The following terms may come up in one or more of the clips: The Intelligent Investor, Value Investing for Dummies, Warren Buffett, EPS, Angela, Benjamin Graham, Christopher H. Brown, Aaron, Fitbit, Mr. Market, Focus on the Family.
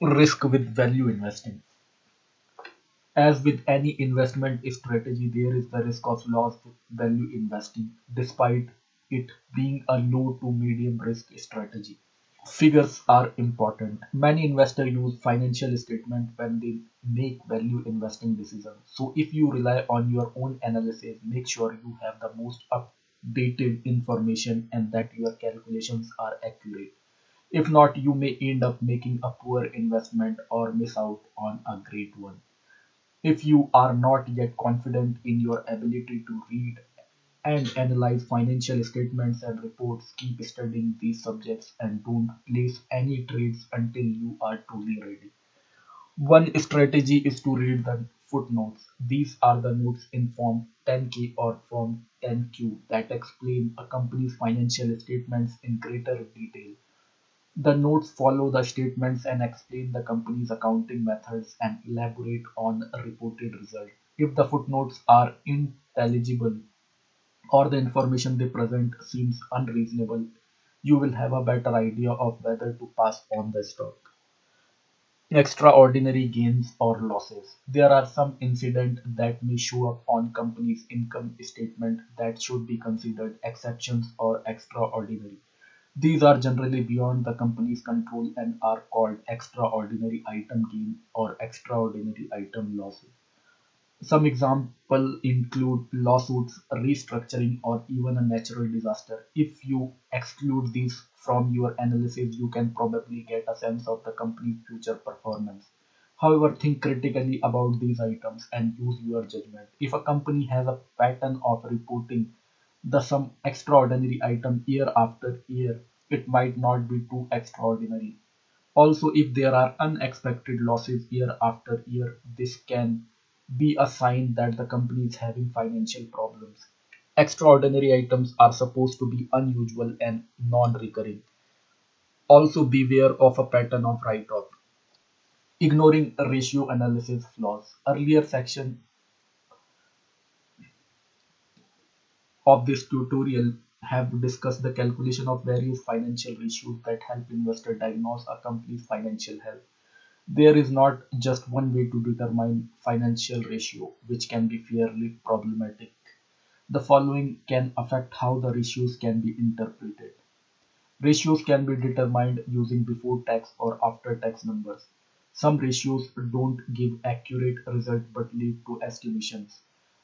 risk with value investing. As with any investment strategy, there is the risk of loss with value investing, despite it being a low to medium risk strategy. Figures are important. Many investors use financial statements when they make value investing decisions. So if you rely on your own analysis, make sure you have the most updated information and that your calculations are accurate. If not, you may end up making a poor investment or miss out on a great one. If you are not yet confident in your ability to read and analyze financial statements and reports, keep studying these subjects and don't place any trades until you are truly ready. One strategy is to read the footnotes. These are the notes in Form 10K or Form 10Q that explain a company's financial statements in greater detail. The notes follow the statements and explain the company's accounting methods and elaborate on a reported result. If the footnotes are intelligible or the information they present seems unreasonable, you will have a better idea of whether to pass on the stock. Extraordinary gains or losses. There are some incidents that may show up on company's income statement that should be considered exceptions or extraordinary. These are generally beyond the company's control and are called extraordinary item gain or extraordinary item losses. Some examples include lawsuits, restructuring, or even a natural disaster. If you exclude these from your analysis, you can probably get a sense of the company's future performance. However, think critically about these items and use your judgment. If a company has a pattern of reporting some extraordinary item year after year, it might not be too extraordinary. Also, if there are unexpected losses year after year, this can be a sign that the company is having financial problems. Extraordinary items are supposed to be unusual and non-recurring. Also, beware of a pattern of write-off. Ignoring ratio analysis flaws. Earlier section of this tutorial have discussed the calculation of various financial ratios that help investor diagnose a company's financial health. There is not just one way to determine financial ratio, which can be fairly problematic. The following can affect how the ratios can be interpreted. Ratios can be determined using before tax or after tax numbers. Some ratios don't give accurate results but lead to estimations.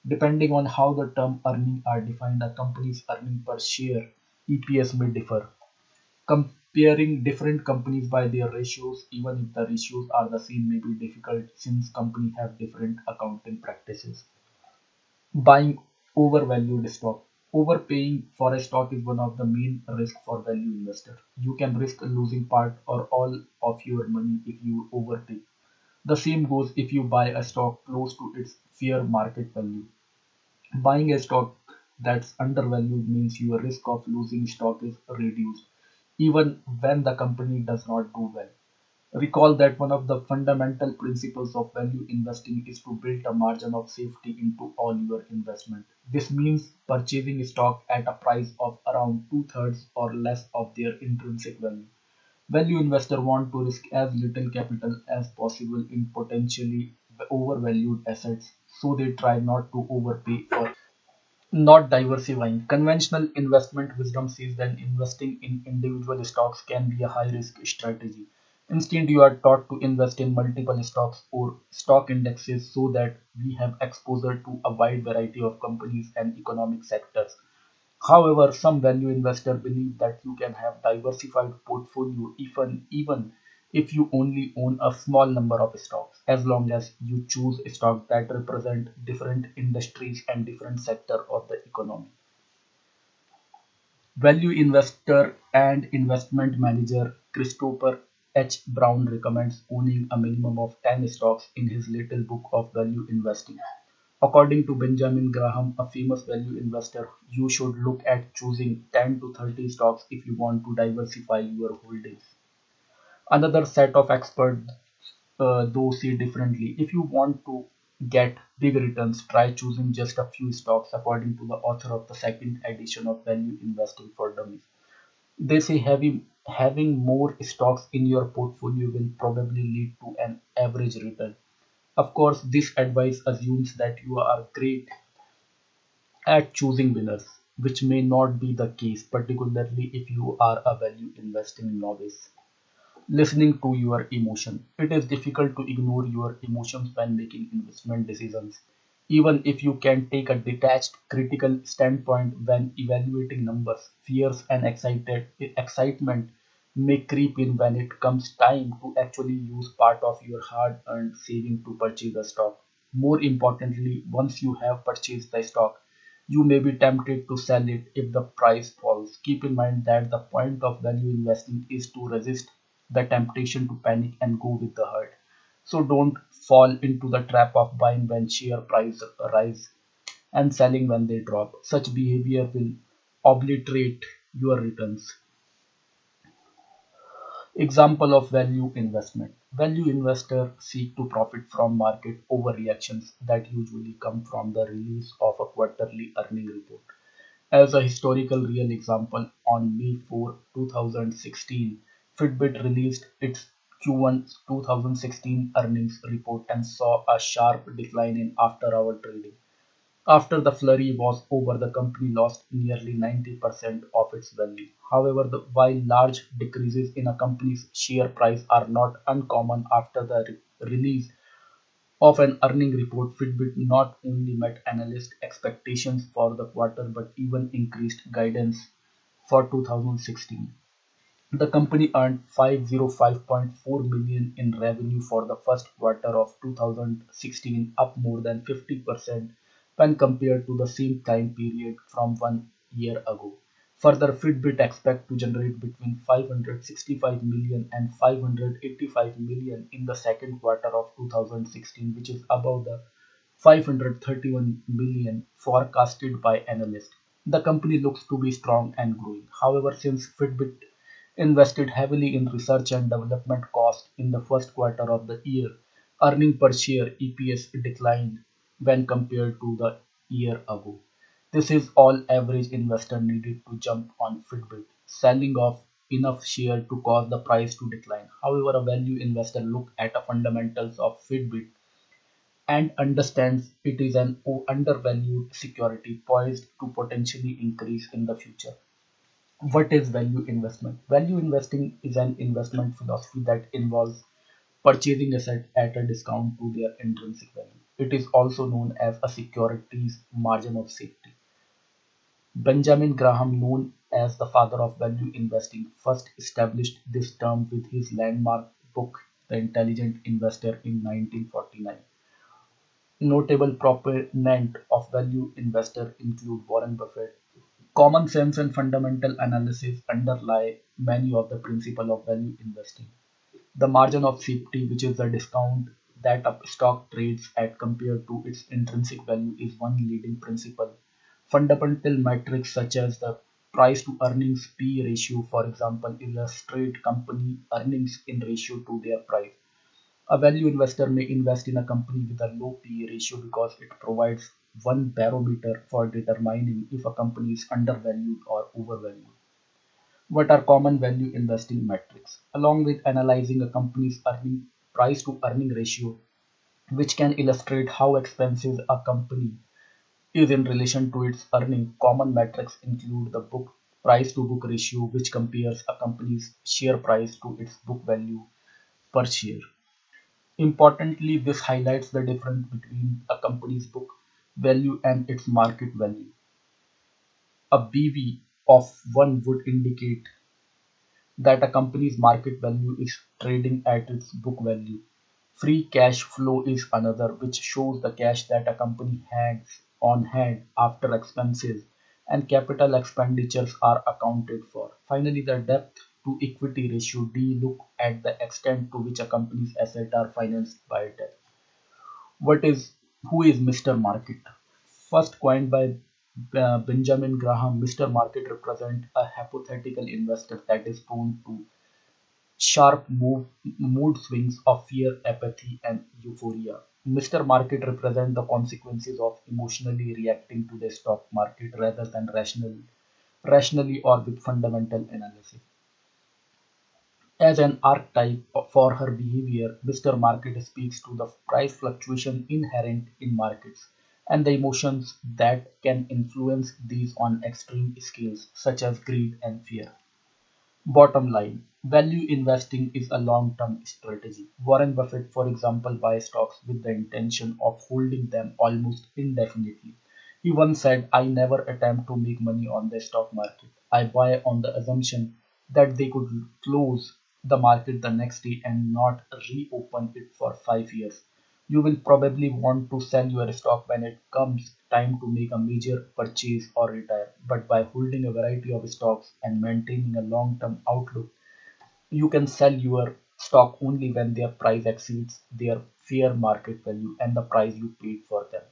Depending on how the term earnings are defined, a company's earnings per share (EPS) may differ. Comparing different companies by their ratios, even if the ratios are the same, may be difficult since companies have different accounting practices. Buying overvalued stock. Overpaying for a stock is one of the main risks for value investors. You can risk losing part or all of your money if you overpay. The same goes if you buy a stock close to its fair market value. Buying a stock that's undervalued means your risk of losing stock is reduced, even when the company does not do well. Recall that one of the fundamental principles of value investing is to build a margin of safety into all your investment. This means purchasing stock at a price of around 2/3 or less of their intrinsic value. Value investors want to risk as little capital as possible in potentially overvalued assets, so they try not to overpay for not diversifying. Conventional investment wisdom says that investing in individual stocks can be a high-risk strategy. Instead, you are taught to invest in multiple stocks or stock indexes so that we have exposure to a wide variety of companies and economic sectors. However, some value investors believe that you can have diversified portfolio even if you only own a small number of stocks, as long as you choose stocks that represent different industries and different sectors of the economy. Value investor and investment manager Christopher H. Brown recommends owning a minimum of 10 stocks in his little book of value investing. According to Benjamin Graham, a famous value investor, you should look at choosing 10 to 30 stocks if you want to diversify your holdings. Another set of experts, though, say differently. If you want to get big returns, try choosing just a few stocks, according to the author of the second edition of Value Investing for Dummies. They say having more stocks in your portfolio will probably lead to an average return. Of course, this advice assumes that you are great at choosing winners, which may not be the case, particularly if you are a value investing novice. Listening to your emotion. It is difficult to ignore your emotions when making investment decisions. Even if you can take a detached, critical standpoint when evaluating numbers, fears and excitement may creep in when it comes time to actually use part of your hard-earned saving to purchase a stock. More importantly, once you have purchased the stock, you may be tempted to sell it if the price falls. Keep in mind that the point of value investing is to resist the temptation to panic and go with the herd. So don't fall into the trap of buying when share prices rise and selling when they drop. Such behavior will obliterate your returns. Example of value investment. Value investors seek to profit from market overreactions that usually come from the release of a quarterly earnings report. As a historical real example, on May 4, 2016, Fitbit released its Q1 2016 earnings report and saw a sharp decline in after-hour trading. After the flurry was over, the company lost nearly 90% of its value. However, while large decreases in a company's share price are not uncommon after the release of an earnings report, Fitbit not only met analyst expectations for the quarter but even increased guidance for 2016. The company earned $505.4 million in revenue for the first quarter of 2016, up more than 50% when compared to the same time period from 1 year ago. Further, Fitbit expects to generate between $565 million and $585 million in the second quarter of 2016, which is above the $531 million forecasted by analysts. The company looks to be strong and growing. However, since Fitbit invested heavily in research and development costs in the first quarter of the year, earnings per share (EPS) declined when compared to the year ago. This is all average investor needed to jump on Fitbit, selling off enough share to cause the price to decline. However, a value investor looks at the fundamentals of Fitbit and understands it is an undervalued security poised to potentially increase in the future. What is value investment? Value investing is an investment philosophy that involves purchasing assets at a discount to their intrinsic value. It is also known as a securities margin of safety. Benjamin Graham, known as the father of value investing, first established this term with his landmark book, The Intelligent Investor, in 1949. Notable proponents of value investor include Warren Buffett. Common sense and fundamental analysis underlie many of the principles of value investing. The margin of safety, which is the discount that a stock trades at compared to its intrinsic value, is one leading principle. Fundamental metrics such as the price to earnings P ratio, for example, illustrate company earnings in ratio to their price. A value investor may invest in a company with a low P ratio because it provides one barometer for determining if a company is undervalued or overvalued. What are common value investing metrics? Along with analyzing a company's earning price to earning ratio, which can illustrate how expensive a company is in relation to its earning, common metrics include the book price to book ratio, which compares a company's share price to its book value per share. Importantly, this highlights the difference between a company's book value and its market value. A BV of 1 would indicate that a company's market value is trading at its book value. Free cash flow is another, which shows the cash that a company has on hand after expenses and capital expenditures are accounted for. Finally, the debt to equity ratio, D, look at the extent to which a company's assets are financed by debt. Who is Mr. Market? First coined by Benjamin Graham, Mr. Market represents a hypothetical investor that is prone to sharp mood swings of fear, apathy, and euphoria. Mr. Market represents the consequences of emotionally reacting to the stock market rather than rational rationally or with fundamental analysis. As an archetype for her behavior, Mr. Market speaks to the price fluctuation inherent in markets and the emotions that can influence these on extreme scales, such as greed and fear. Bottom line, value investing is a long-term strategy. Warren Buffett, for example, buys stocks with the intention of holding them almost indefinitely. He once said, "I never attempt to make money on the stock market. I buy on the assumption that they could close the market the next day and not reopen it for 5 years. You will probably want to sell your stock when it comes time to make a major purchase or retire. But by holding a variety of stocks and maintaining a long-term outlook, you can sell your stock only when their price exceeds their fair market value and the price you paid for them."